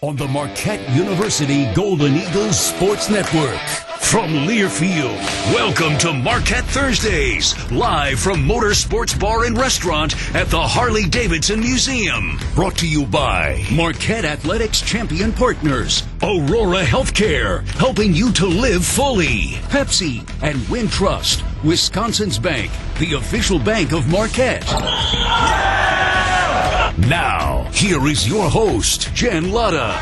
on the Marquette University Golden Eagles Sports Network. From Learfield, welcome to Marquette Thursdays, live from Motor Sports Bar and Restaurant at the Harley Davidson Museum. Brought to you by Marquette Athletics Champion Partners, Aurora Healthcare, helping you to live fully, Pepsi, and Wintrust, Wisconsin's bank, the official bank of Marquette. Yeah! Now, here is your host, Jen Lada.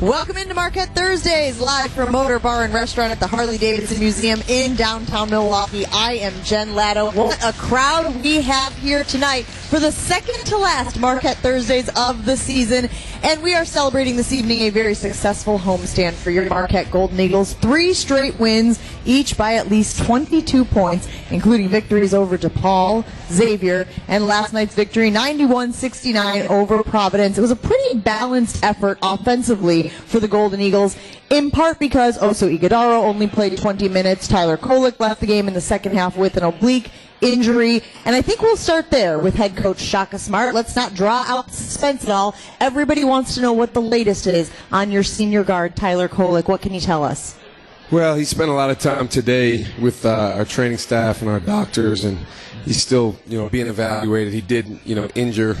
Welcome into Marquette Thursdays, live from Motor Bar and Restaurant at the Harley Davidson Museum in downtown Milwaukee. I am Jen Lada. What a crowd we have here tonight for the second to last Marquette Thursdays of the season. And we are celebrating this evening a very successful homestand for your Marquette Golden Eagles. 3 straight wins, each by at least 22 points, including victories over DePaul, Xavier, and last night's victory, 91-69 over Providence. It was a pretty balanced effort offensively for the Golden Eagles, in part because Oso Ighodaro only played 20 minutes. Tyler Kolek left the game in the second half with an oblique injury, and I think we'll start there with head coach Shaka Smart. Let's not draw out suspense at all. Everybody wants to know what the latest is on your senior guard, Tyler Kolek. What can you tell us? Well, he spent a lot of time today with our training staff and our doctors, and he's still, being evaluated. He did, injure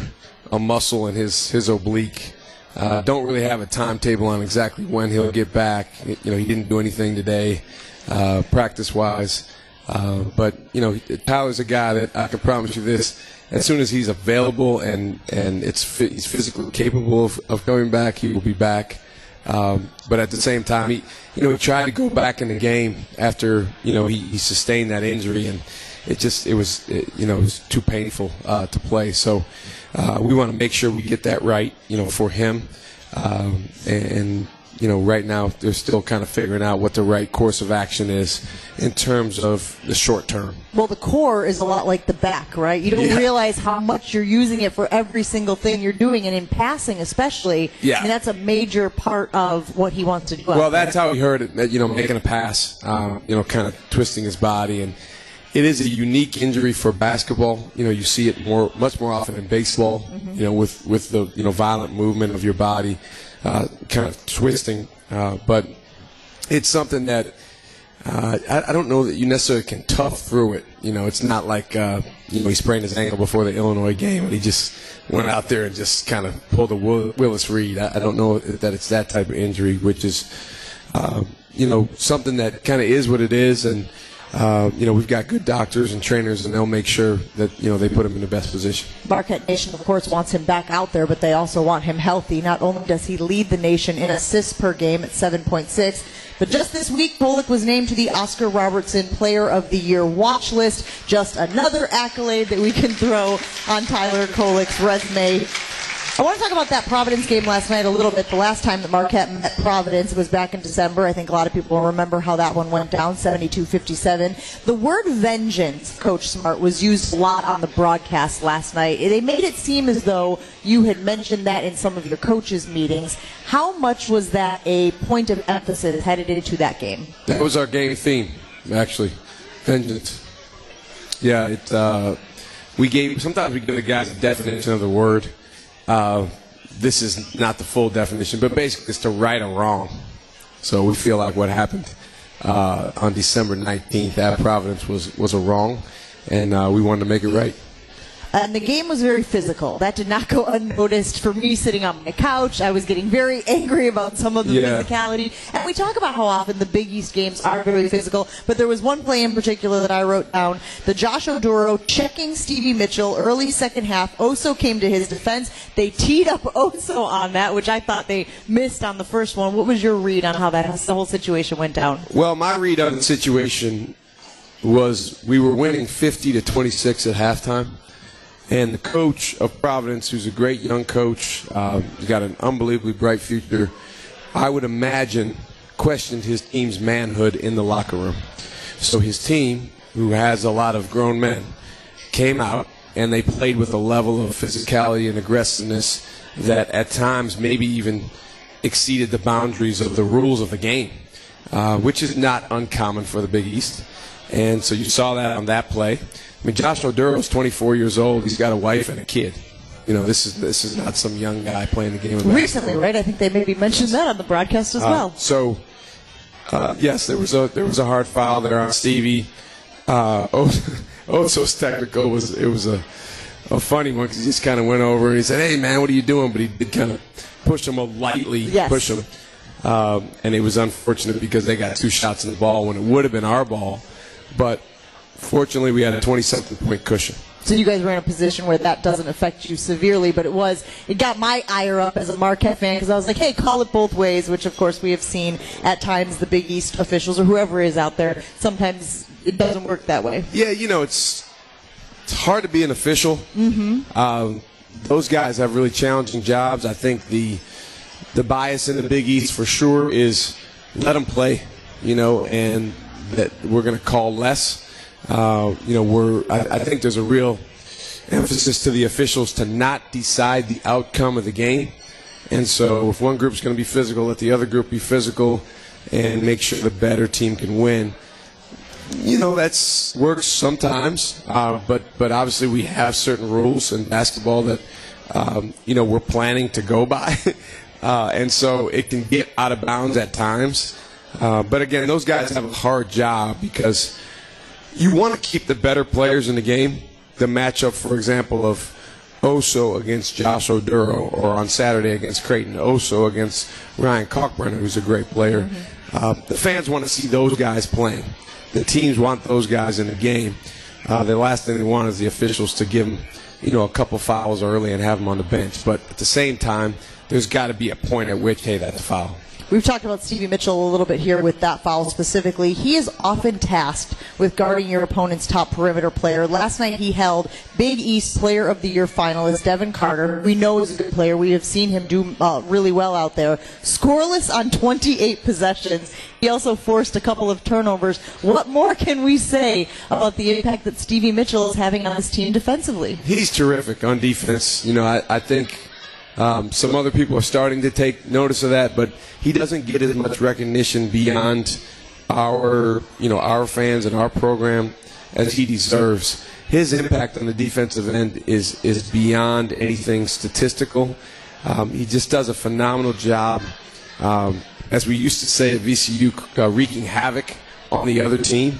a muscle in his oblique. Don't really have a timetable on exactly when he'll get back. He didn't do anything today, practice-wise. But, Tyler's a guy that I can promise you this, as soon as he's available and he's physically capable of coming back, he will be back. But at the same time, he tried to go back in the game after, he sustained that injury, and it was too painful to play. So we want to make sure we get that right, for him. Right now they're still kind of figuring out what the right course of action is in terms of the short term. Well, the core is a lot like the back, right? You don't realize how much you're using it for every single thing you're doing, and in passing especially. Yeah. And that's a major part of what he wants to do. Well, that's how he heard it, making a pass, kind of twisting his body. And it is a unique injury for basketball. You see it much more often in baseball, with the, violent movement of your body. Kind of twisting, but it's something that I don't know that you necessarily can tough through it. It's not like he sprained his ankle before the Illinois game and he just went out there and just kind of pulled a Willis Reed. I don't know that it's that type of injury, which is something that kind of is what it is, and we've got good doctors and trainers, and they'll make sure that, they put him in the best position. Marquette Nation, of course, wants him back out there, but they also want him healthy. Not only does he lead the nation in assists per game at 7.6, but just this week, Kolek was named to the Oscar Robertson Player of the Year watch list. Just another accolade that we can throw on Tyler Kolek's resume. I want to talk about that Providence game last night a little bit. The last time that Marquette met Providence was back in December. I think a lot of people will remember how that one went down, 72-57. The word vengeance, Coach Smart, was used a lot on the broadcast last night. They made it seem as though you had mentioned that in some of your coaches' meetings. How much was that a point of emphasis headed into that game? That was our game theme, actually, vengeance. Yeah, sometimes we give the guys a definition of the word. This is not the full definition, but basically it's to right a wrong. So we feel like what happened on December 19th at Providence was a wrong, and we wanted to make it right. And the game was very physical. That did not go unnoticed for me sitting on my couch. I was getting very angry about some of the physicality. And we talk about how often the Big East games are very physical, but there was one play in particular that I wrote down. The Josh Oduro checking Stevie Mitchell early second half. Oso came to his defense. They teed up Oso on that, which I thought they missed on the first one. What was your read on how the whole situation went down? Well, my read on the situation was we were winning 50-26 at halftime. And the coach of Providence, who's a great young coach, he's got an unbelievably bright future, I would imagine questioned his team's manhood in the locker room. So his team, who has a lot of grown men, came out and they played with a level of physicality and aggressiveness that at times maybe even exceeded the boundaries of the rules of the game, which is not uncommon for the Big East. And so you saw that on that play. I mean, Josh Oduro's 24 years old. He's got a wife and a kid. You know, this is not some young guy playing the game of recently, basketball. Right? I think they maybe mentioned that on the broadcast as well. So, yes, there was a hard foul there on Stevie. Oso's technical was a funny one because he just kind of went over and he said, "Hey, man, what are you doing?" But he did kind of push him, push him. And it was unfortunate because they got two shots in the ball when it would have been our ball. But fortunately, we had a 20-something point cushion. So you guys were in a position where that doesn't affect you severely, but it got my ire up as a Marquette fan because I was like, hey, call it both ways, which, of course, we have seen at times the Big East officials or whoever is out there. Sometimes it doesn't work that way. Yeah, you know, it's hard to be an official. Mm-hmm. Those guys have really challenging jobs. I think the bias in the Big East for sure is let them play, you know, and that we're going to call less. I think there's a real emphasis to the officials to not decide the outcome of the game. And so if one group's going to be physical, let the other group be physical and make sure the better team can win. You know, that works sometimes, but obviously we have certain rules in basketball that, you know, we're planning to go by. And so it can get out of bounds at times. But again, those guys have a hard job because you want to keep the better players in the game. The matchup, for example, of Oso against Josh Oduro, or on Saturday against Creighton, Oso against Ryan Kalkbrenner, who's a great player. Mm-hmm. The fans want to see those guys playing. The teams want those guys in the game. The last thing they want is the officials to give them, you know, a couple fouls early and have them on the bench. But at the same time, there's got to be a point at which, hey, that's a foul. We've talked about Stevie Mitchell a little bit here with that foul specifically. He is often tasked with guarding your opponent's top perimeter player. Last night he held Big East Player of the Year finalist Devin Carter. We know he's a good player. We have seen him do really well out there. Scoreless on 28 possessions. He also forced a couple of turnovers. What more can we say about the impact that Stevie Mitchell is having on this team defensively? He's terrific on defense. You know, I think some other people are starting to take notice of that, but he doesn't get as much recognition beyond our fans and our program as he deserves. His impact on the defensive end is beyond anything statistical. He just does a phenomenal job, as we used to say at VCU, wreaking havoc on the other team.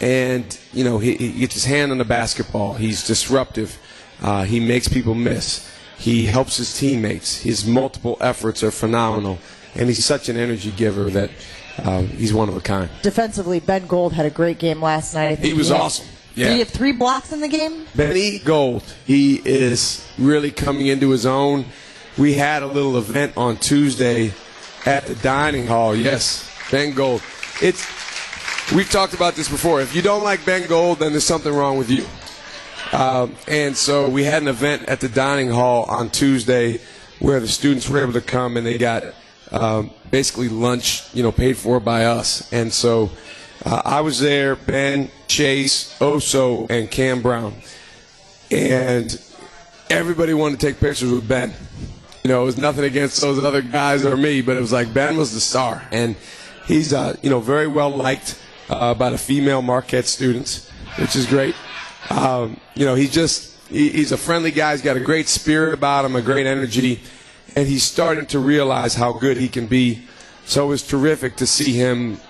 And, you know, he gets his hand on the basketball. He's disruptive. He makes people miss. He helps his teammates. His multiple efforts are phenomenal. And he's such an energy giver that he's one of a kind. Defensively, Ben Gold had a great game last night. I think he was awesome. Yeah. Did he have 3 blocks in the game? Benny Gold. He is really coming into his own. We had a little event on Tuesday at the dining hall. Yes, Ben Gold. We've talked about this before. If you don't like Ben Gold, then there's something wrong with you. And so we had an event at the dining hall on Tuesday where the students were able to come and they got basically lunch, you know, paid for by us. And so I was there, Ben, Chase, Oso, and Cam Brown. And everybody wanted to take pictures with Ben. You know, it was nothing against those other guys or me, but it was like Ben was the star. And he's, you know, very well liked by the female Marquette students, which is great. You know, he's a friendly guy. He's got a great spirit about him, a great energy, and he's starting to realize how good he can be. So it was terrific to see him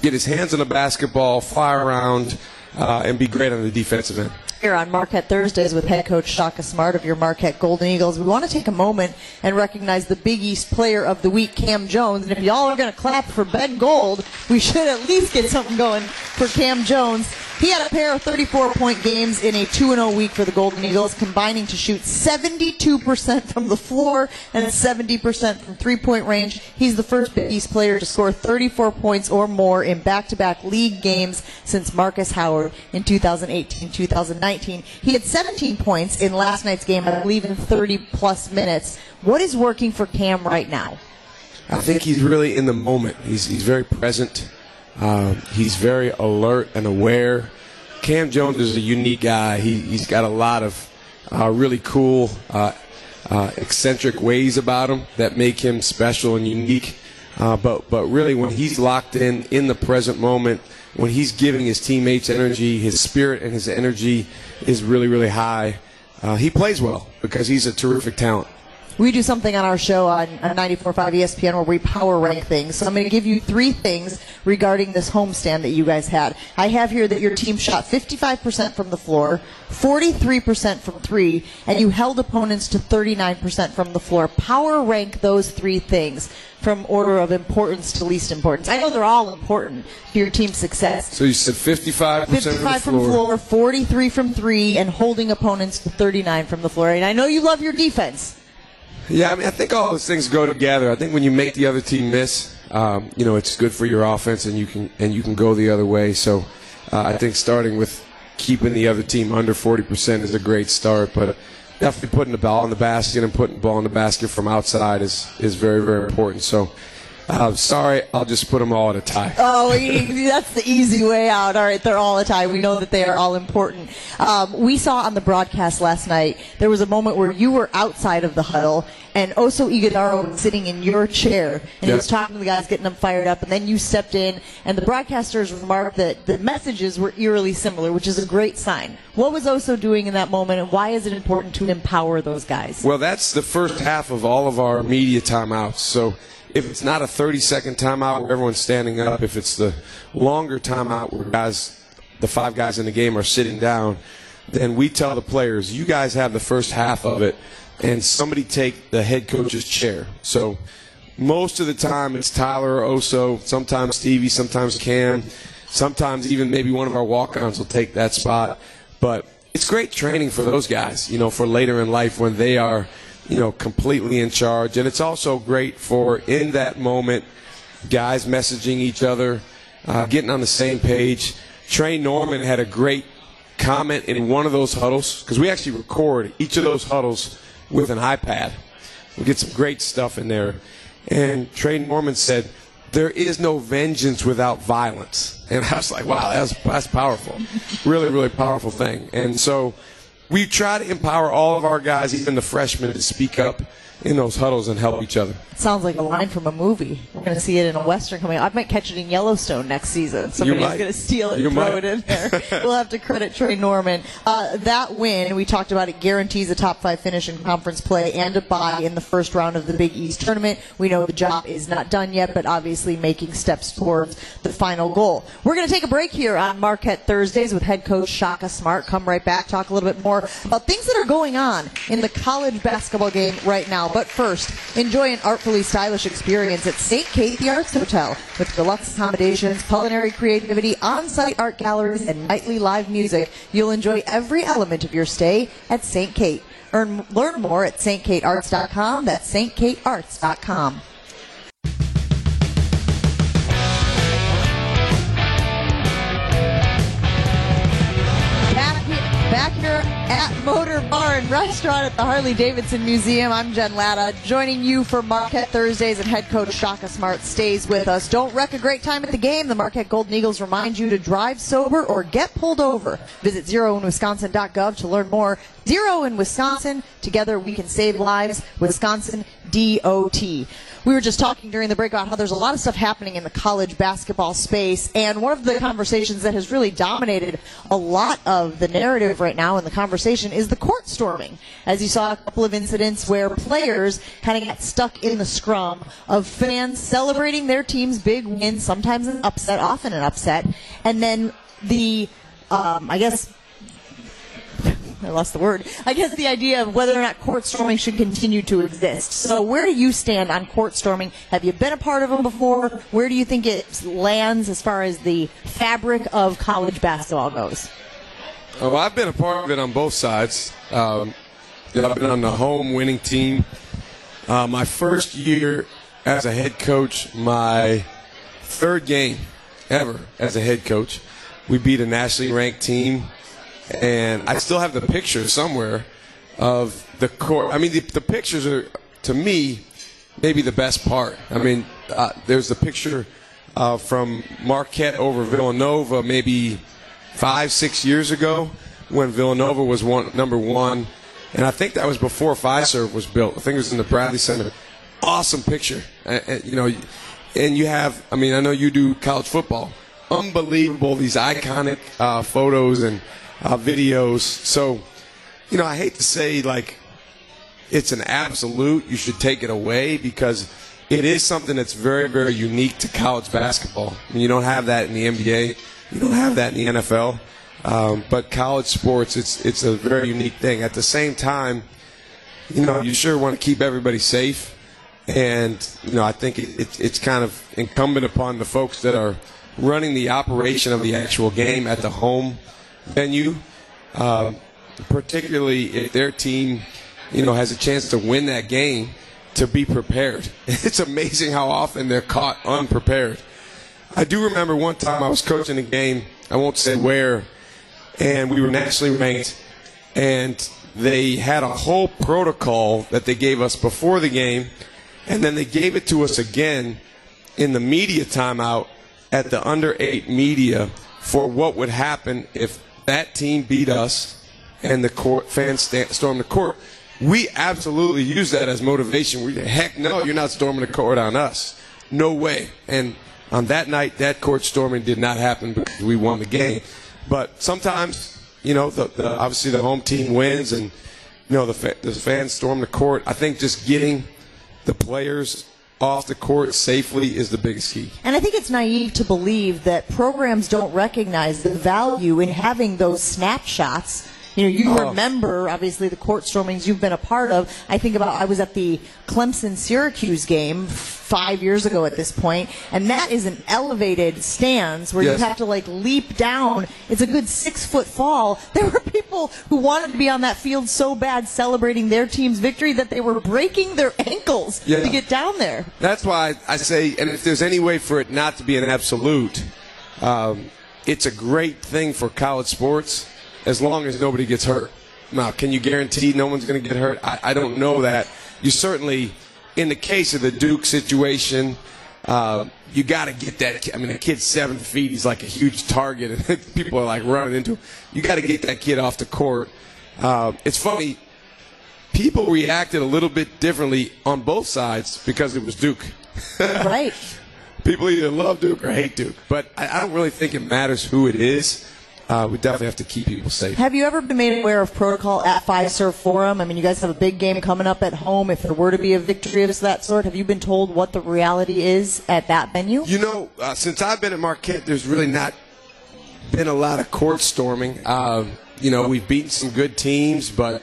get his hands on the basketball, fly around, and be great on the defensive end. Here on Marquette Thursdays with head coach Shaka Smart of your Marquette Golden Eagles, we want to take a moment and recognize the Big East Player of the Week, Cam Jones. And if y'all are going to clap for Ben Gold, we should at least get something going for Cam Jones. He had a pair of 34-point games in a 2-0 week for the Golden Eagles, combining to shoot 72% from the floor and 70% from three-point range. He's the first Big East player to score 34 points or more in back-to-back league games since Marcus Howard in 2018-2019. He had 17 points in last night's game, I believe, in 30-plus minutes. What is working for Cam right now? I think he's really in the moment. He's very present. He's very alert and aware. Cam Jones is a unique guy. He's got a lot of really cool, eccentric ways about him that make him special and unique. But really, when he's locked in the present moment, when he's giving his teammates energy, his spirit and his energy is really, really high. He plays well because he's a terrific talent. We do something on our show on 94.5 ESPN where we power rank things. So I'm going to give you three things regarding this homestand that you guys had. I have here that your team shot 55% from the floor, 43% from three, and you held opponents to 39% from the floor. Power rank those three things from order of importance to least importance. I know they're all important to your team's success. So you said 55% from the floor, 43 from three, and holding opponents to 39 from the floor. And I know you love your defense. Yeah, I mean, I think all those things go together. I think when you make the other team miss, you know, it's good for your offense, and you can go the other way. So I think starting with keeping the other team under 40% is a great start. But definitely putting the ball in the basket and putting the ball in the basket from outside is very, very important. So sorry, I'll just put them all at a tie. Oh, that's the easy way out. All right, they're all a tie. We know that they are all important. We saw on the broadcast last night, there was a moment where you were outside of the huddle, and Oso Ighodaro was sitting in your chair, and he was talking to the guys, getting them fired up, and then you stepped in, and the broadcasters remarked that the messages were eerily similar, which is a great sign. What was Oso doing in that moment, and why is it important to empower those guys? Well, that's the first half of all of our media timeouts, so if it's not a 30-second timeout where everyone's standing up, if it's the longer timeout where guys, the five guys in the game are sitting down, then we tell the players, you guys have the first half of it, and somebody take the head coach's chair. So most of the time it's Tyler or Oso, sometimes Stevie, sometimes Cam, sometimes even maybe one of our walk-ons will take that spot. But it's great training for those guys, you know, for later in life when they are – you know, completely in charge. And it's also great for, in that moment, guys messaging each other, getting on the same page. Trey Norman had a great comment in one of those huddles, because we actually record each of those huddles with an iPad. We get some great stuff in there. And Trey Norman said, "There is no vengeance without violence." And I was like, wow, that's powerful. Really, really powerful thing. And so we try to empower all of our guys, even the freshmen, to speak up in those huddles and help each other. Sounds like a line from a movie. We're going to see it in a Western coming up. I might catch it in Yellowstone next season. Somebody's going to steal it and throw it in there. We'll have to credit Trey Norman. That win, we talked about it, guarantees a top-5 finish in conference play and a bye in the first round of the Big East tournament. We know the job is not done yet, but obviously making steps towards the final goal. We're going to take a break here on Marquette Thursdays with head coach Shaka Smart. Come right back, talk a little bit more about things that are going on in the college basketball game right now. But first, enjoy an artfully stylish experience at St. Kate the Arts Hotel with deluxe accommodations, culinary creativity, on-site art galleries, and nightly live music. You'll enjoy every element of your stay at St. Kate. Learn more at stkatearts.com. That's stkatearts.com. Back here at Motor Bar and Restaurant at the Harley Davidson Museum. I'm Jen Lada, joining you for Marquette Thursdays, and head coach Shaka Smart stays with us. Don't wreck a great time at the game. The Marquette Golden Eagles remind you to drive sober or get pulled over. Visit zeroinwisconsin.gov to learn more. Zero in Wisconsin. Together we can save lives. Wisconsin DOT. We were just talking during the break about how there's a lot of stuff happening in the college basketball space, and one of the conversations that has really dominated a lot of the narrative right now in the conversation is the court storming. As you saw, a couple of incidents where players kind of got stuck in the scrum of fans celebrating their team's big win, sometimes an upset, often an upset, and then the, I guess the idea of whether or not court storming should continue to exist. So where do you stand on court storming? Have you been a part of them before? Where do you think it lands as far as the fabric of college basketball goes? Oh, I've been a part of it on both sides. I've been on the home winning team. My first year as a head coach, my third game ever as a head coach, we beat a nationally ranked team. And I still have the picture somewhere of the court. I mean, the pictures are, to me, maybe the best part. I mean, there's the picture from Marquette over Villanova maybe 5-6 years ago when Villanova was number one. And I think that was before Fiserv was built. I think it was in the Bradley Center. Awesome picture. And you have, I mean, I know you do college football. unbelievable, these iconic photos and videos. So, you know, I hate to say, like, it's an absolute. You should take it away because it is something that's very, very unique to college basketball. I mean, you don't have that in the NBA. You don't have that in the NFL. But college sports, it's a very unique thing. At the same time, you know, you sure want to keep everybody safe. And, you know, I think it's kind of incumbent upon the folks that are running the operation of the actual game at the home venue, particularly if their team, you know, has a chance to win that game, to be prepared. It's amazing how often they're caught unprepared. I do remember one time I was coaching a game, I won't say where, and we were nationally ranked, and they had a whole protocol that they gave us before the game, and then they gave it to us again in the media timeout at the under-8 media for what would happen if that team beat us and the court, fans stormed the court. We absolutely use that as motivation. We, heck no, you're not storming the court on us. No way. And on that night, that court storming did not happen because we won the game. But sometimes, you know, obviously the home team wins and, you know, the fans storm the court. I think just getting the players off the court safely is the biggest key. And I think it's naive to believe that programs don't recognize the value in having those snapshots. You know, you remember, obviously, the court stormings you've been a part of. I think about, I was at the Clemson-Syracuse game 5 years ago at this point, and that is an elevated stands where yes. You have to, like, leap down. It's a good 6-foot fall. There were people who wanted to be on that field so bad celebrating their team's victory that they were breaking their ankles to get down there. That's why I say, and if there's any way for it not to be an absolute, it's a great thing for college sports. As long as nobody gets hurt. Now, can you guarantee no one's going to get hurt? I don't know that. You certainly, in the case of the Duke situation, you got to get that kid. I mean, a kid's 7 feet. He's like a huge target, and people are like running into him. You got to get that kid off the court. It's funny. People reacted a little bit differently on both sides because it was Duke. Right. People either love Duke or hate Duke. But I don't really think it matters who it is. We definitely have to keep people safe. Have you ever been made aware of protocol at Fiserv Forum? I mean, you guys have a big game coming up at home. If there were to be a victory of that sort, have you been told what the reality is at that venue? You know, since I've been at Marquette, there's really not been a lot of court storming. You know, we've beaten some good teams, but,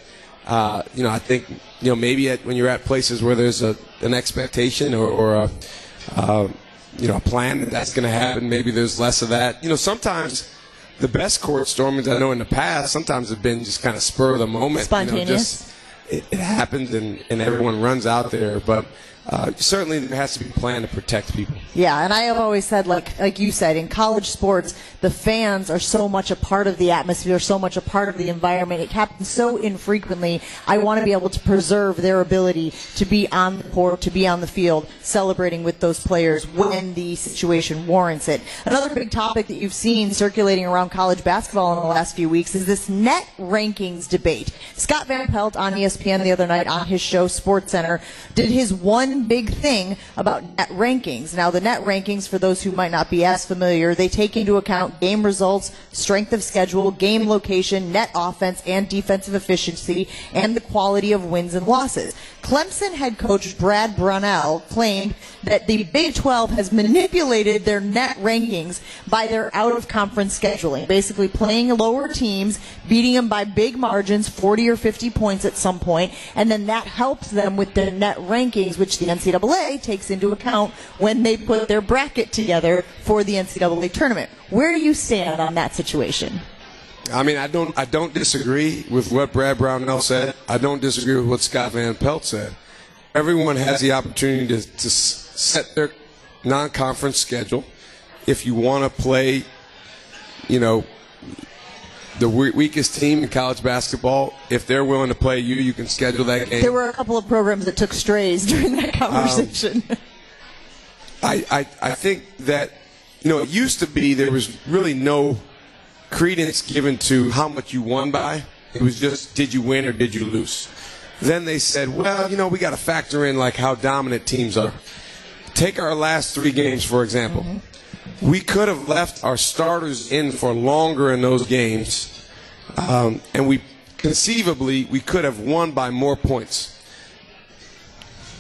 you know, I think, you know, maybe when you're at places where there's an expectation or a plan that's going to happen, maybe there's less of that. You know, sometimes the best court stormings I know in the past sometimes have been just kind of spur of the moment. Spontaneous. You know, just, it happens and everyone runs out there. But certainly there has to be a plan to protect people. Yeah, and I have always said, like you said, in college sports, the fans are so much a part of the atmosphere, so much a part of the environment. It happens so infrequently. I want to be able to preserve their ability to be on the court, to be on the field, celebrating with those players when the situation warrants it. Another big topic that you've seen circulating around college basketball in the last few weeks is this net rankings debate. Scott Van Pelt on ESPN the other night on his show SportsCenter did his one big thing about net rankings. Now, the net rankings, for those who might not be as familiar, they take into account game results, strength of schedule, game location, net offense and defensive efficiency, and the quality of wins and losses. Clemson head coach Brad Brownell claimed that the Big 12 has manipulated their net rankings by their out-of-conference scheduling, basically playing lower teams, beating them by big margins, 40 or 50 points at some point, and then that helps them with their net rankings, which the NCAA takes into account when they put their bracket together for the NCAA tournament. Where do you stand on that situation? I mean, I don't disagree with what Brad Brownell said. I don't disagree with what Scott Van Pelt said. Everyone has the opportunity to set their non-conference schedule. If you want to play, you know, the weakest team in college basketball, if they're willing to play you, you can schedule that game. There were a couple of programs that took strays during that conversation. I think that, you know, it used to be there was really no credence given to how much you won by. It was just, did you win or did you lose? Then they said, well, you know, we got to factor in, like, how dominant teams are. Take our last 3 games, for example. Mm-hmm. we could have left our starters in for longer in those games, and we could have won by more points.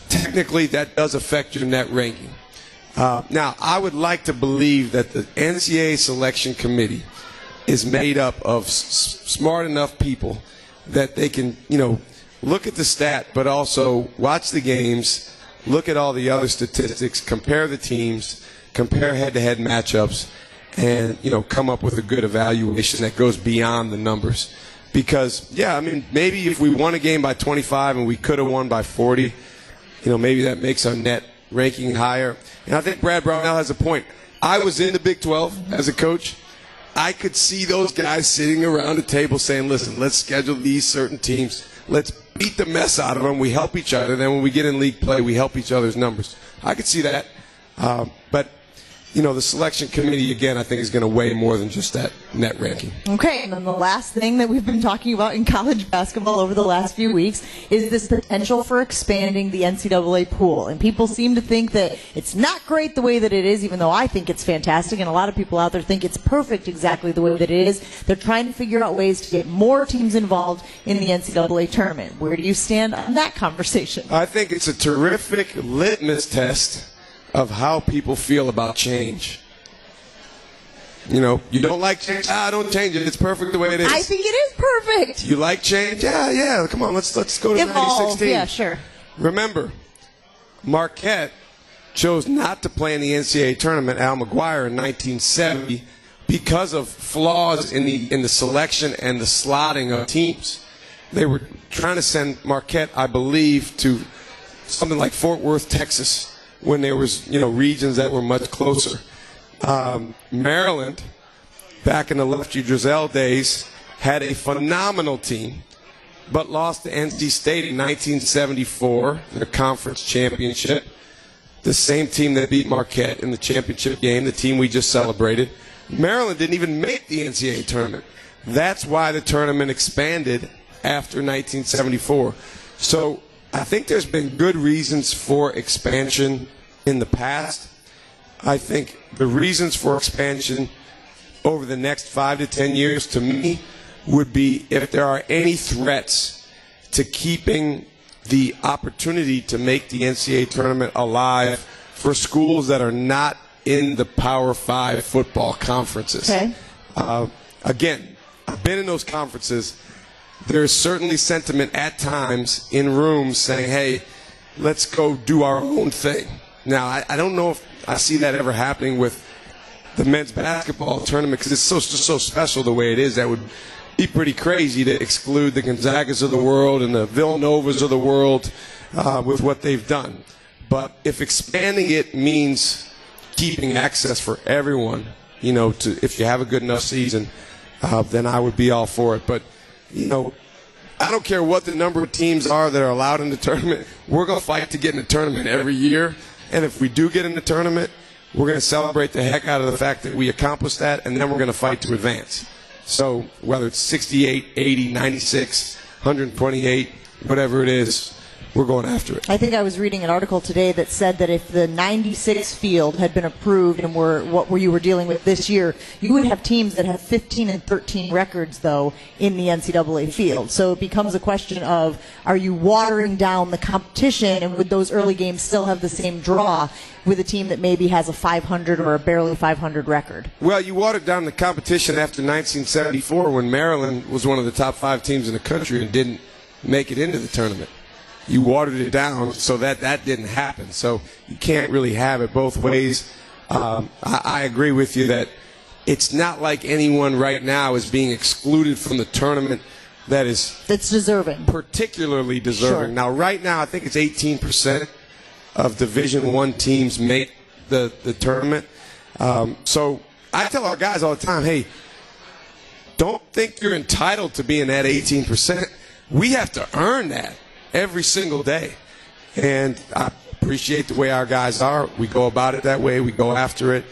Technically, that does affect your net ranking. Now, I would like to believe that the NCAA selection committee is made up of smart enough people that they can, you know, look at the stat, but also watch the games, look at all the other statistics, compare the teams, compare head-to-head matchups, and, you know, come up with a good evaluation that goes beyond the numbers. Because, yeah, I mean, maybe if we won a game by 25 and we could have won by 40, you know, maybe that makes our net ranking higher. And I think Brad Brownell has a point. I was in the Big 12 as a coach. I could see those guys sitting around the table saying, listen, let's schedule these certain teams. Let's beat the mess out of them. We help each other. Then when we get in league play, we help each other's numbers. I could see that. But, you know, the selection committee, again, I think is going to weigh more than just that net ranking. Okay, and then the last thing that we've been talking about in college basketball over the last few weeks is this potential for expanding the NCAA pool. And people seem to think that it's not great the way that it is, even though I think it's fantastic, and a lot of people out there think it's perfect exactly the way that it is. They're trying to figure out ways to get more teams involved in the NCAA tournament. Where do you stand on that conversation? I think it's a terrific litmus test of how people feel about change. You know, you don't like change? Ah, don't change it. It's perfect the way it is. I think it is perfect. You like change? Yeah, yeah. Come on, let's go to 2016. Yeah, sure. Remember, Marquette chose not to play in the NCAA tournament, Al McGuire, in 1970 because of flaws in the selection and the slotting of teams. They were trying to send Marquette, I believe, to something like Fort Worth, Texas, when there was, you know, regions that were much closer. Maryland, back in the Lefty Drizel days, had a phenomenal team, but lost to NC State in 1974 in the conference championship. The same team that beat Marquette in the championship game, the team we just celebrated. Maryland didn't even make the NCAA tournament. That's why the tournament expanded after 1974. So I think there's been good reasons for expansion in the past. I think the reasons for expansion over the next 5 to 10 years, to me, would be if there are any threats to keeping the opportunity to make the NCAA tournament alive for schools that are not in the Power Five football conferences. Okay. Again, I've been in those conferences. There's certainly sentiment at times in rooms saying, hey, let's go do our own thing. Now, I don't know if I see that ever happening with the men's basketball tournament because it's so special the way it is. That would be pretty crazy to exclude the Gonzagas of the world and the Villanovas of the world with what they've done. But if expanding it means keeping access for everyone, you know, if you have a good enough season, then I would be all for it. But you know, I don't care what the number of teams are that are allowed in the tournament. We're going to fight to get in the tournament every year. And if we do get in the tournament, we're going to celebrate the heck out of the fact that we accomplished that, and then we're going to fight to advance. So whether it's 68, 80, 96, 128, whatever it is, we're going after it. I think I was reading an article today that said that if the 96 field had been approved and you were dealing with this year, you would have teams that have 15 and 13 records, though, in the NCAA field. So it becomes a question of, are you watering down the competition, and would those early games still have the same draw with a team that maybe has a 500 or a barely 500 record? Well, you watered down the competition after 1974 when Maryland was one of the top 5 teams in the country and didn't make it into the tournament. You watered it down so that didn't happen. So you can't really have it both ways. I agree with you that it's not like anyone right now is being excluded from the tournament that's deserving. Particularly deserving. Sure. Now, right now, I think it's 18% of Division I teams make the tournament. So I tell our guys all the time, hey, don't think you're entitled to being at 18%. We have to earn that every single day. And I appreciate the way our guys are. We go about it that way. We go after it.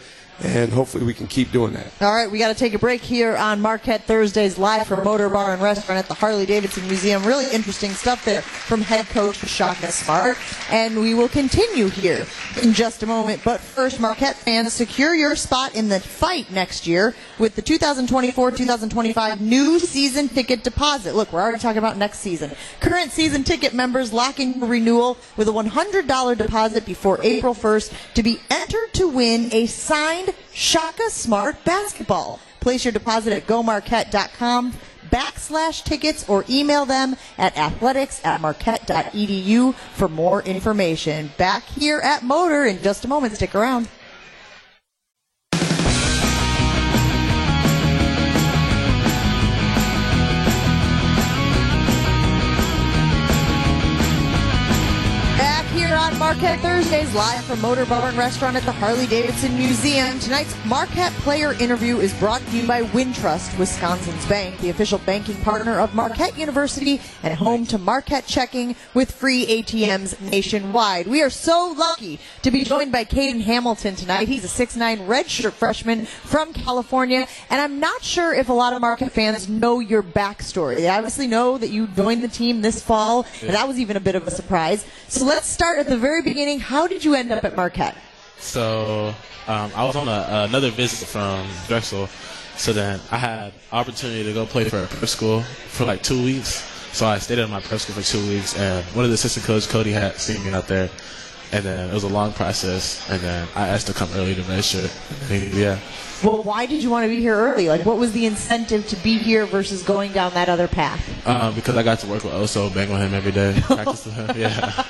and hopefully we can keep doing that. All right, we got to take a break here on Marquette Thursdays live from Motor Bar and Restaurant at the Harley Davidson Museum. Really interesting stuff there from head coach Shaka Smart, and we will continue here in just a moment. But first, Marquette fans, secure your spot in the fight next year with the 2024-2025 new season ticket deposit. Look, we're already talking about next season. Current season ticket members lock in renewal with a $100 deposit before April 1st to be entered to win a signed Shaka Smart basketball. Place your deposit at gomarquette.com/tickets or email them at athletics@marquette.edu for more information. Back here at Motor in just a moment. Stick around. Marquette Thursdays live from Motor Bar and Restaurant at the Harley Davidson Museum. Tonight's Marquette Player Interview is brought to you by Wintrust, Wisconsin's bank, the official banking partner of Marquette University and home to Marquette Checking with free ATMs nationwide. We are so lucky to be joined by Caedin Hamilton tonight. He's a 6'9 redshirt freshman from California, and I'm not sure if a lot of Marquette fans know your backstory. They obviously know that you joined the team this fall, and that was even a bit of a surprise. So let's start at the very beginning. How did you end up at Marquette? So I was on another visit from Drexel, so then I had opportunity to go play for a prep school for like 2 weeks. So I stayed at my prep school for 2 weeks, and one of the assistant coaches, Cody, had seen me out there, and then it was a long process, and then I asked to come early to register. Yeah. Well, why did you want to be here early? Like, what was the incentive to be here versus going down that other path? Because I got to work with Oso, bang on him every day, practice with him. Yeah.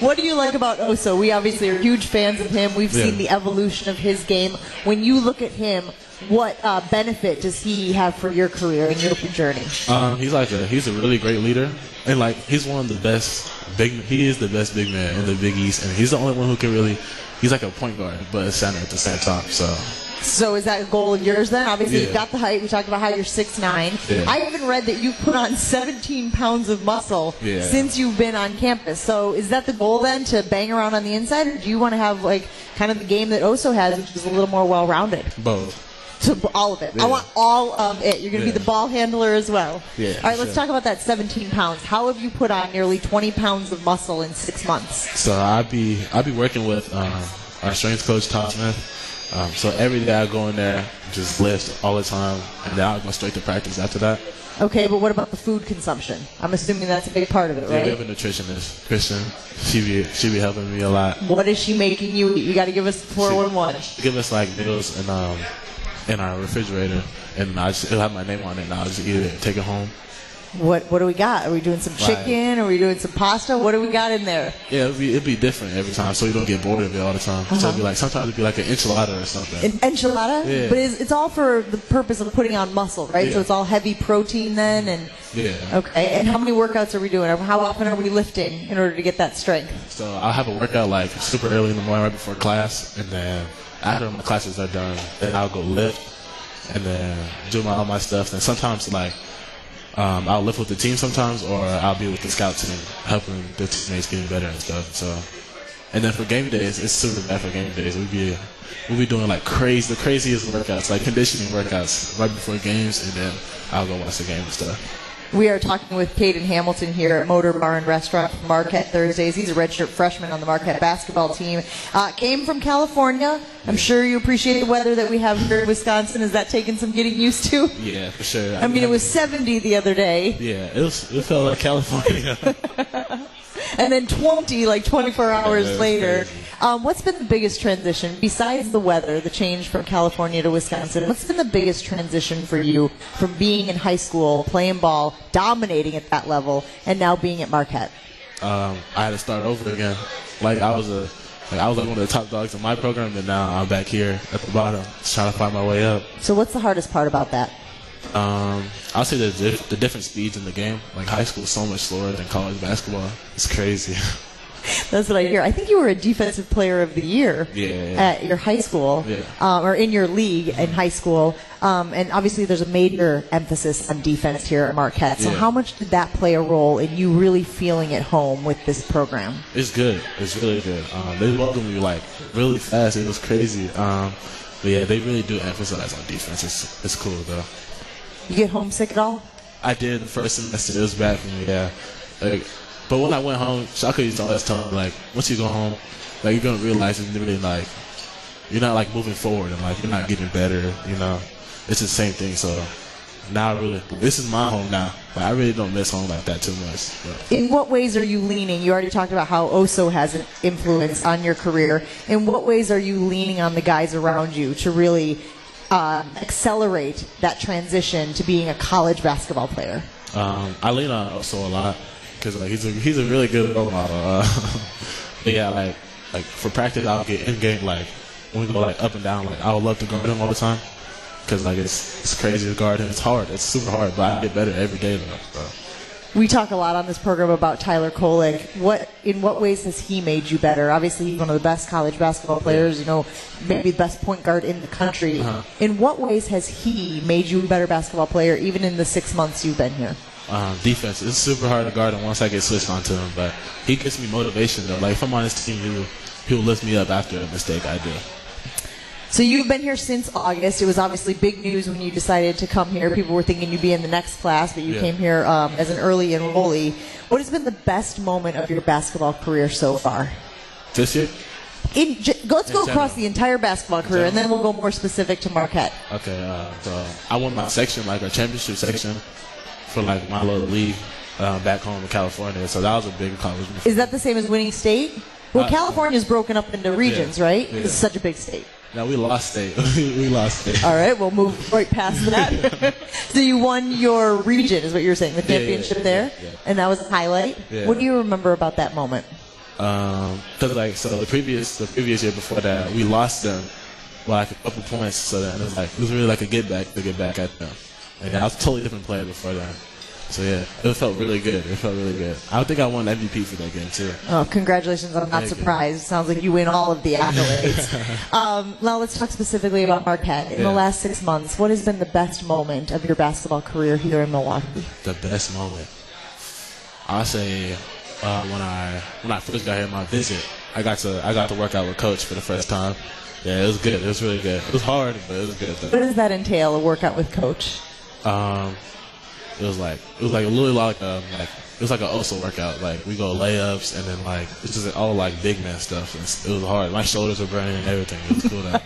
What do you like about Oso? We obviously are huge fans of him. We've seen the evolution of his game. When you look at him, what benefit does he have for your career and your journey? He's a really great leader, and like he's one of the best big. He is the best big man in the Big East, and he's the only one who can really. He's like a point guard, but a center at the same time. So is that a goal of yours then? Obviously, you've got the height. We talked about how you're 6'9". Yeah. I even read that you've put on 17 pounds of muscle since you've been on campus. So is that the goal then, to bang around on the inside, or do you want to have like kind of the game that Oso has, which is a little more well-rounded? Both. So all of it. Yeah. I want all of it. You're going to be the ball handler as well. Yeah, all right, let's talk about that 17 pounds. How have you put on nearly 20 pounds of muscle in 6 months? So I'd be working with our strength coach, Tom Smith. So every day I go in there, just lift all the time, and then I'll go straight to practice after that. Okay, but what about the food consumption? I'm assuming that's a big part of it, right? Yeah, we have a nutritionist, Kristen. She be helping me a lot. What is she making you eat? You got to give us 411. She give us like meals in our refrigerator, and it'll have my name on it, and I'll just eat it and take it home. What do we got? Are we doing some chicken? Are we doing some pasta? What do we got in there? Yeah, it'd be different every time, so you don't get bored of it all the time. Uh-huh. So sometimes it'd be like an enchilada or something. An enchilada? Yeah. But it's all for the purpose of putting on muscle, right? Yeah. So it's all heavy protein then, and okay. And how many workouts are we doing? How often are we lifting in order to get that strength? So I'll have a workout like super early in the morning, right before class, and then after my classes are done, then I'll go lift, and then do all my stuff. And sometimes like. I'll lift with the team sometimes, or I'll be with the scout team, helping the teammates getting better and stuff. So, and then for game days, it's super bad for game days. We'll be doing like the craziest workouts, like conditioning workouts right before games, and then I'll go watch the game and stuff. We are talking with Caedin Hamilton here at Motor Bar and Restaurant from Marquette Thursdays. He's a redshirt freshman on the Marquette basketball team. Came from California. I'm sure you appreciate the weather that we have here in Wisconsin. Is that taking some getting used to? Yeah, for sure. I mean, it was 70 the other day. Yeah, it felt like California. And then 24 hours later. What's been the biggest transition, besides the weather, the change from California to Wisconsin, what's been the biggest transition for you from being in high school, playing ball, dominating at that level, and now being at Marquette? I had to start over again. I was one of the top dogs in my program, and now I'm back here at the bottom, just trying to find my way up. So what's the hardest part about that? I'll say the different speeds in the game. Like, high school is so much slower than college basketball. It's crazy. That's what I hear. I think you were a defensive player of the year at your high school, or in your league in high school. And obviously there's a major emphasis on defense here at Marquette. So how much did that play a role in you really feeling at home with this program? It's good. It's really good. They welcomed you, really fast. It was crazy. But yeah, they really do emphasize on defense. It's cool though. You get homesick at all? I did the first semester. It was bad for me. Yeah. Like, but when I went home, Shaka used to always tell me, like, once you go home, like, you're gonna realize it's really like you're not like moving forward and like you're not getting better. You know, it's the same thing. So now I really, this is my home now. But I really don't miss home like that too much. But. In what ways are you leaning? You already talked about how Oso has an influence on your career. In what ways are you leaning on the guys around you to really accelerate that transition to being a college basketball player? I lean on Oso a lot because like he's a really good role model. Yeah, like for practice, I'll get in game like when we go like up and down. Like I would love to guard him all the time. Because like it's crazy to guard him. It's hard. It's super hard, but I get better every day though. We talk a lot on this program about Tyler Kolek. In what ways has he made you better? Obviously, he's one of the best college basketball players. You know, maybe the best point guard in the country. Uh-huh. In what ways has he made you a better basketball player, even in the 6 months you've been here? Defense. It's super hard to guard him once I get switched onto him, but he gets me motivation though. Like if I'm on his team, he'll lift me up after a mistake I do. So you've been here since August. It was obviously big news when you decided to come here. People were thinking you'd be in the next class, but you came here as an early enrollee. What has been the best moment of your basketball career so far? This year? Let's go across the entire basketball career, and then we'll go more specific to Marquette. Okay. So I won my section, like our championship section, for like my little league back home in California. So that was a big accomplishment. Is that the same as winning state? Well, California is broken up into regions, right? Yeah. It's such a big state. No, we lost state. We lost state. All right, we'll move right past that. So you won your region, is what you were saying, the championship there, and that was a highlight. Yeah. What do you remember about that moment? Because like so, the previous year before that, we lost them by like a couple points. So that it was really like a get back at them. And I was a totally different player before that. So yeah, it felt really good. I think I won MVP for that game too. Oh, congratulations! I'm not surprised. Sounds like you win all of the accolades. Now let's talk specifically about Marquette. In the last 6 months, what has been the best moment of your basketball career here in Milwaukee? The best moment, I'll say, when I first got here on my visit, I got to work out with Coach for the first time. Yeah, it was good. It was really good. It was hard, but it was good though. What does that entail? A workout with Coach? It was like an Oso workout. Like we go layups and then like it's just all like big man stuff. It was hard. My shoulders were burning and everything. It was cool though.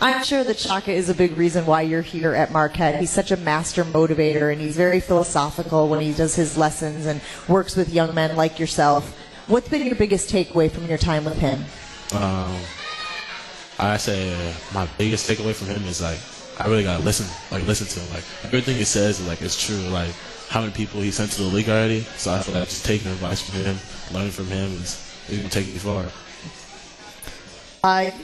I'm sure that Shaka is a big reason why you're here at Marquette. He's such a master motivator and he's very philosophical when he does his lessons and works with young men like yourself. What's been your biggest takeaway from your time with him? I say my biggest takeaway from him is like, I really gotta listen to him. Like everything he says, it's true. Like how many people he sent to the league already. So I feel like just taking advice from him, learning from him, is gonna take me far.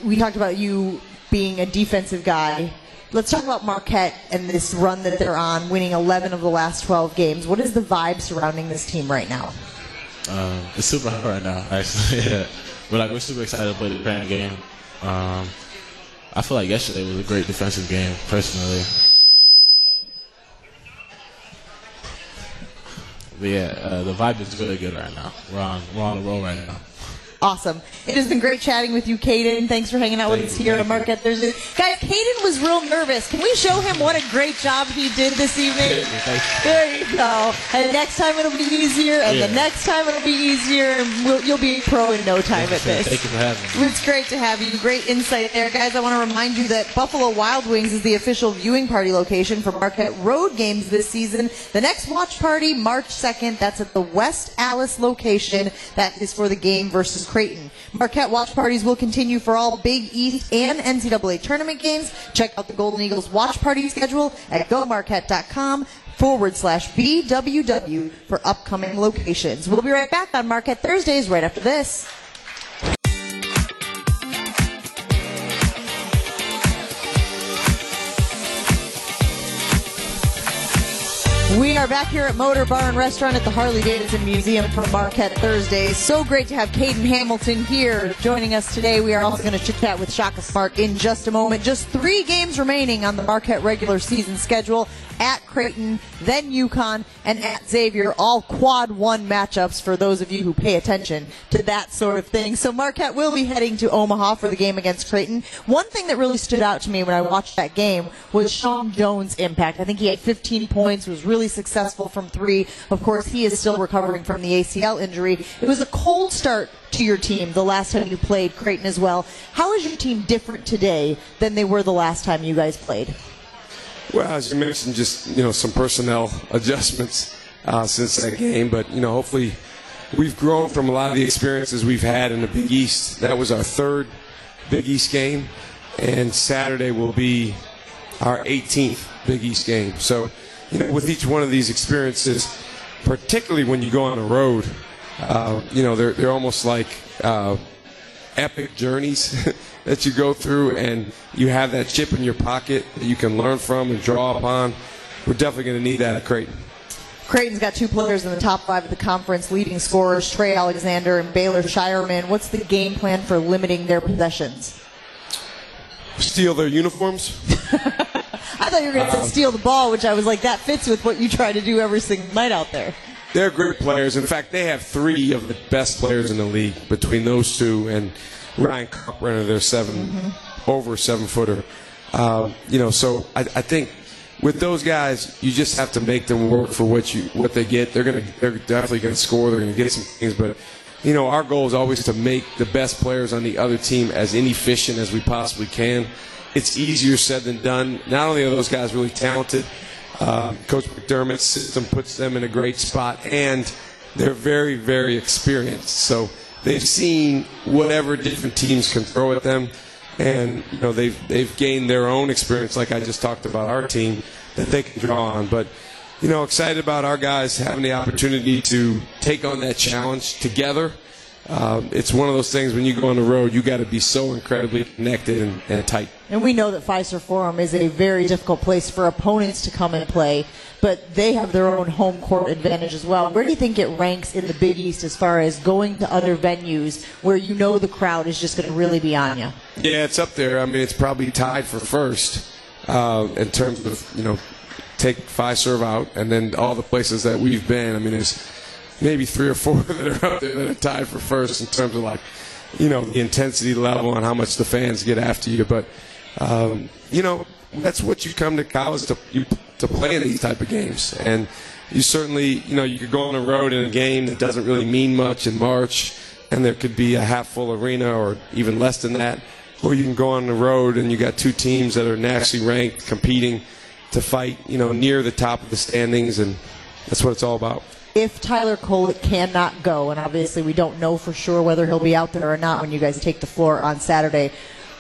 We talked about you being a defensive guy. Let's talk about Marquette and this run that they're on, winning 11 of the last 12 games. What is the vibe surrounding this team right now? It's super hot right now, actually. Yeah. We're super excited to play the grand game. I feel like yesterday was a great defensive game, personally. But yeah, the vibe is really good right now. We're on a roll right now. Awesome. It has been great chatting with you, Caedin. Thanks for hanging out with us here at Marquette Thursday. Guys, Caedin was real nervous. Can we show him what a great job he did this evening? There you go. And next time it'll be easier, and the next time it'll be easier, and you'll be a pro in no time at this. Thank you for having me. It's great to have you. Great insight there. Guys, I want to remind you that Buffalo Wild Wings is the official viewing party location for Marquette road games this season. The next watch party, March 2nd, that's at the West Allis location. That is for the game versus Creighton. Marquette watch parties will continue for all Big East and NCAA tournament games. Check out the Golden Eagles watch party schedule at gomarquette.com/BWW for upcoming locations. We'll be right back on Marquette Thursdays right after this. We are back here at Motor Bar and Restaurant at the Harley Davidson Museum for Marquette Thursday. So great to have Caedin Hamilton here joining us today. We are also going to chit-chat with Shaka Smart in just a moment. Just 3 games remaining on the Marquette regular season schedule, at Creighton, then UConn, and at Xavier, all quad one matchups for those of you who pay attention to that sort of thing. So Marquette will be heading to Omaha for the game against Creighton. One thing that really stood out to me when I watched that game was Cam Jones' impact. I think he had 15 points, was really successful from 3. Of course, he is still recovering from the ACL injury. It was a cold start to your team the last time you played Creighton as well. How is your team different today than they were the last time you guys played? Well, as you mentioned, just, some personnel adjustments since that game. But, hopefully we've grown from a lot of the experiences we've had in the Big East. That was our 3rd Big East game, and Saturday will be our 18th Big East game. So, with each one of these experiences, particularly when you go on the road, they're almost like epic journeys that you go through, and you have that chip in your pocket that you can learn from and draw upon. We're definitely going to need that at Creighton. Creighton's got 2 players in the top 5 of the conference, leading scorers, Trey Alexander and Baylor Shireman. What's the game plan for limiting their possessions? Steal their uniforms. I thought you were going to steal the ball, which I was like, that fits with what you try to do every single night out there. They're great players. In fact, they have 3 of the best players in the league between those 2 and Ryan Carpenter, their over 7-footer. So I think with those guys, you just have to make them work for what they get. They're definitely going to score. They're going to get some things, but our goal is always to make the best players on the other team as inefficient as we possibly can. It's easier said than done. Not only are those guys really talented, Coach McDermott's system puts them in a great spot, and they're very, very experienced. So they've seen whatever different teams can throw at them, and they've gained their own experience, like I just talked about our team, that they can draw on. But excited about our guys having the opportunity to take on that challenge together. It's one of those things when you go on the road, you got to be so incredibly connected and tight. And we know that Fiserv Forum is a very difficult place for opponents to come and play, but they have their own home court advantage as well. Where do you think it ranks in the Big East as far as going to other venues where the crowd is just going to really be on you? Yeah, it's up there. I mean, it's probably tied for first in terms of, take Fiserv out, and then all the places that we've been. I mean, there's maybe 3 or 4 that are up there that are tied for first in terms of the intensity level and how much the fans get after you. But, that's what you come to college to play in these type of games. And you certainly, you could go on the road in a game that doesn't really mean much in March, and there could be a half-full arena or even less than that. Or you can go on the road and you got 2 teams that are nationally ranked competing to fight, near the top of the standings, and that's what it's all about. If Tyler Kolek cannot go, and obviously we don't know for sure whether he'll be out there or not when you guys take the floor on Saturday,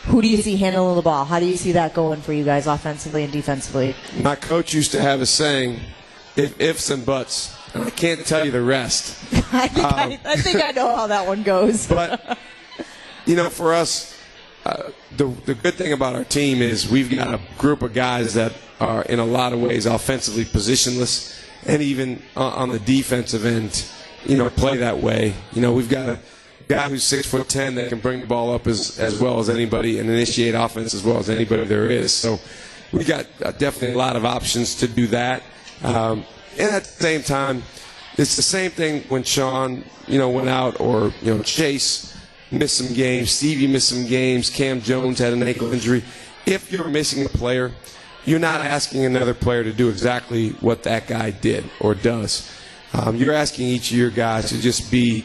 who do you see handling the ball? How do you see that going for you guys offensively and defensively? My coach used to have a saying, ifs and buts. And I can't tell you the rest. I think I know how that one goes. But, for us, the good thing about our team is we've got a group of guys that are in a lot of ways offensively positionless, and even on the defensive end, play that way. We've got a guy who's 6'10" that can bring the ball up as well as anybody and initiate offense as well as anybody there is. So we got definitely a lot of options to do that. And at the same time, it's the same thing when Sean, went out, or, Chase missed some games, Stevie missed some games, Cam Jones had an ankle injury. If you're missing a player, you're not asking another player to do exactly what that guy did or does. You're asking each of your guys to just be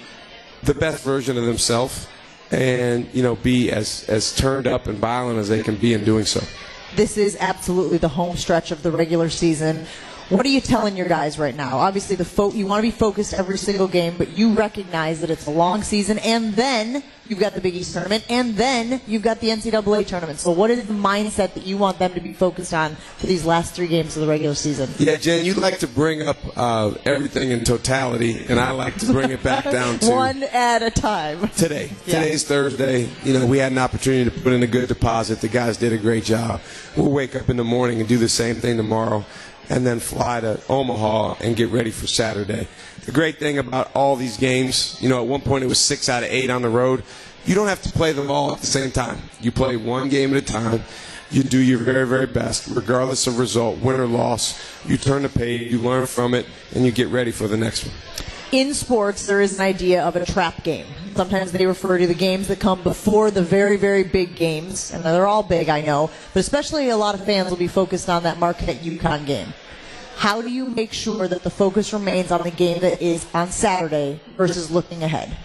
the best version of themselves and, be as turned up and violent as they can be in doing so. This is absolutely the home stretch of the regular season. What are you telling your guys right now? Obviously, you want to be focused every single game, but you recognize that it's a long season, and then you've got the Big East tournament, and then you've got the NCAA tournament. So what is the mindset that you want them to be focused on for these last 3 games of the regular season? Yeah, Jen, you like to bring up everything in totality, and I like to bring it back down to one at a time. Today. Yeah. Today's Thursday. We had an opportunity to put in a good deposit. The guys did a great job. We'll wake up in the morning and do the same thing tomorrow. and then fly to Omaha and get ready for Saturday. The great thing about all these games, you know, at one point it was 6 out of 8 on the road. You don't have to play them all at the same time. You play one game at a time. You do your very, very best, regardless of result, win or loss. You turn the page, you learn from it, and you get ready for the next one. In sports, there is an idea of a trap game. Sometimes they refer to the games that come before the very, very big games, and they're all big, I know, but especially a lot of fans will be focused on that Marquette-UConn game. How do you make sure that the focus remains on the game that is on Saturday versus looking ahead?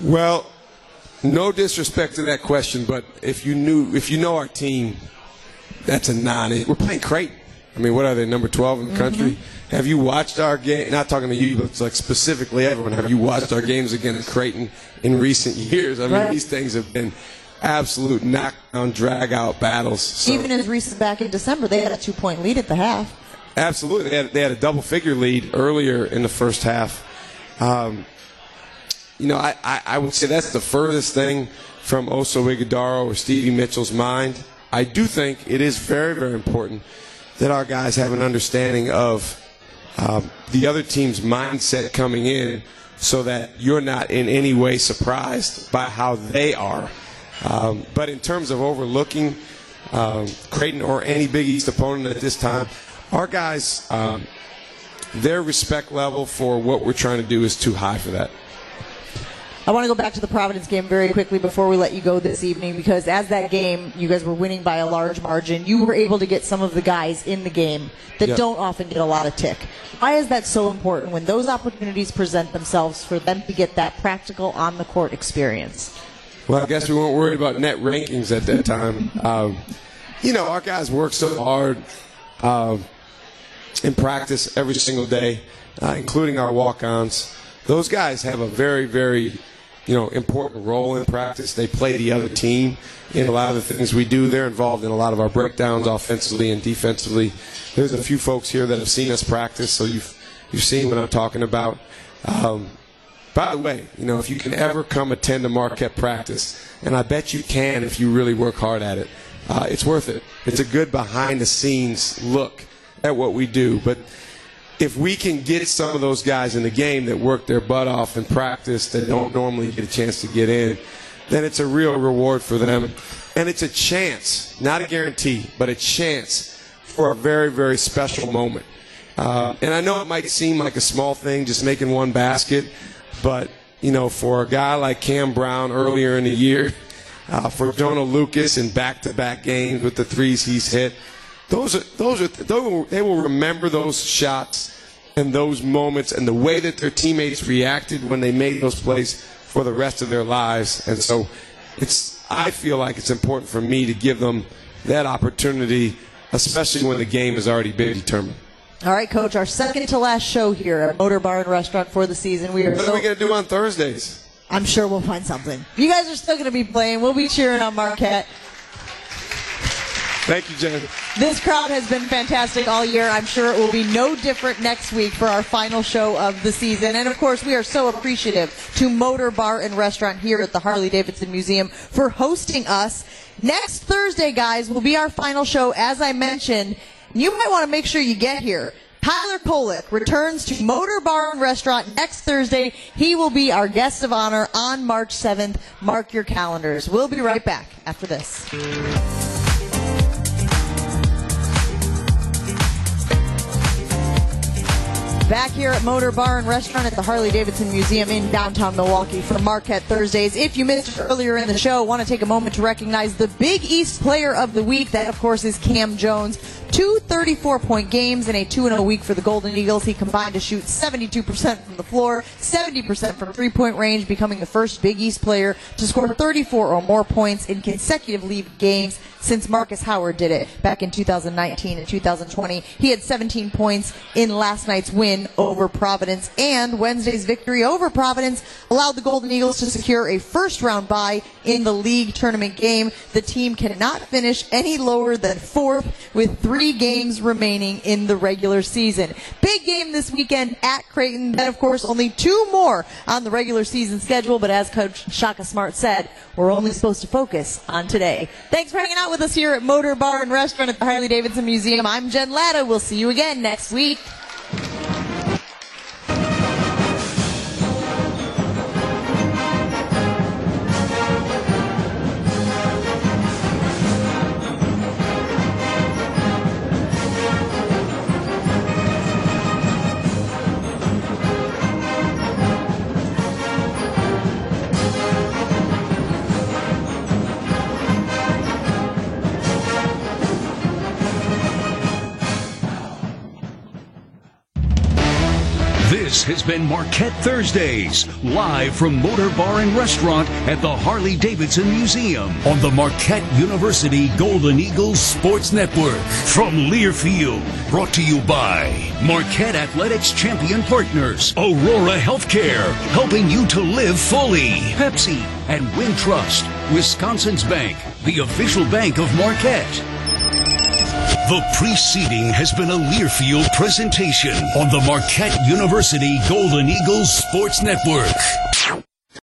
Well, no disrespect to that question, but if you know our team, that's a non. We're playing Creighton. I mean, what are they, number 12 in the country? Mm-hmm. Have you watched our game? Not talking to you, but like specifically everyone. Have you watched our games against Creighton in recent years? I mean, right. These things have been absolute knockdown, drag-out battles. So. Even as recent back in December, they had a 2-point lead at the half. Absolutely. They had a double-figure lead earlier in the first half. You know, I would say that's the furthest thing from Oso Ighodaro or Stevie Mitchell's mind. I do think it is very, very important that our guys have an understanding of the other team's mindset coming in so that you're not in any way surprised by how they are. But in terms of overlooking Creighton or any Big East opponent at this time, our guys, their respect level for what we're trying to do is too high for that. I want to go back to the Providence game very quickly before we let you go this evening, because as that game, you guys were winning by a large margin. You were able to get some of the guys in the game that don't often get a lot of tick. Why is that so important when those opportunities present themselves for them to get that practical on-the-court experience? Well, I guess we weren't worried about net rankings at that time. You know, our guys work so hard in practice every single day, including our walk-ons. Those guys have a very, very important role in practice. They play the other team in a lot of the things we do. They're involved in a lot of our breakdowns offensively and defensively. There's a few folks here that have seen us practice, so you've seen what I'm talking about. By the way, you know, if you can ever come attend a Marquette practice, and I bet you can if you really work hard at it, it's worth it. It's a good behind-the-scenes look at what we do. But if we can get some of those guys in the game that work their butt off in practice that don't normally get a chance to get in, then it's a real reward for them. And it's a chance, not a guarantee, but a chance for a very, very special moment. And I know it might seem like a small thing, just making one basket, but, you know, for a guy like Cam Brown earlier in the year, for Jonah Lucas in back-to-back games with the threes he's hit, they will remember those shots and those moments and the way that their teammates reacted when they made those plays for the rest of their lives. And so I feel like it's important for me to give them that opportunity, especially when the game has already been determined. All right, Coach, our second to last show here at Motor Bar and Restaurant for the season. What are we going to do on Thursdays? I'm sure we'll find something. You guys are still going to be playing. We'll be cheering on Marquette. Thank you, Jen. This crowd has been fantastic all year. I'm sure it will be no different next week for our final show of the season. And, of course, we are so appreciative to Motor Bar and Restaurant here at the Harley Davidson Museum for hosting us. Next Thursday, guys, will be our final show, as I mentioned. You might want to make sure you get here. Tyler Kolek returns to Motor Bar and Restaurant next Thursday. He will be our guest of honor on March 7th. Mark your calendars. We'll be right back after this. Back here at Motor Bar and Restaurant at the Harley-Davidson Museum in downtown Milwaukee for Marquette Thursdays. If you missed earlier in the show, I want to take a moment to recognize the Big East Player of the Week. That, of course, is Cam Jones. 2 34-point games in a 2-0 week for the Golden Eagles. He combined to shoot 72% from the floor, 70% from three-point range, becoming the first Big East player to score 34 or more points in consecutive league games since Marcus Howard did it back in 2019 and 2020. He had 17 points in last night's win win over Providence, and Wednesday's victory over Providence allowed the Golden Eagles to secure a first-round bye in the league tournament game. The team cannot finish any lower than fourth with 3 games remaining in the regular season. Big game this weekend at Creighton, then of course only 2 more on the regular season schedule, but as Coach Shaka Smart said, we're only supposed to focus on today. Thanks for hanging out with us here at Motor Bar and Restaurant at the Harley Davidson Museum. I'm Jen Lada. We'll see you again next week. This has been Marquette Thursdays, live from Motor Bar and Restaurant at the Harley-Davidson Museum on the Marquette University Golden Eagles Sports Network from Learfield. Brought to you by Marquette Athletics Champion Partners, Aurora Healthcare, helping you to live fully, Pepsi, and Wintrust, Wisconsin's Bank, the official bank of Marquette. The preceding has been a Learfield presentation on the Marquette University Golden Eagles Sports Network.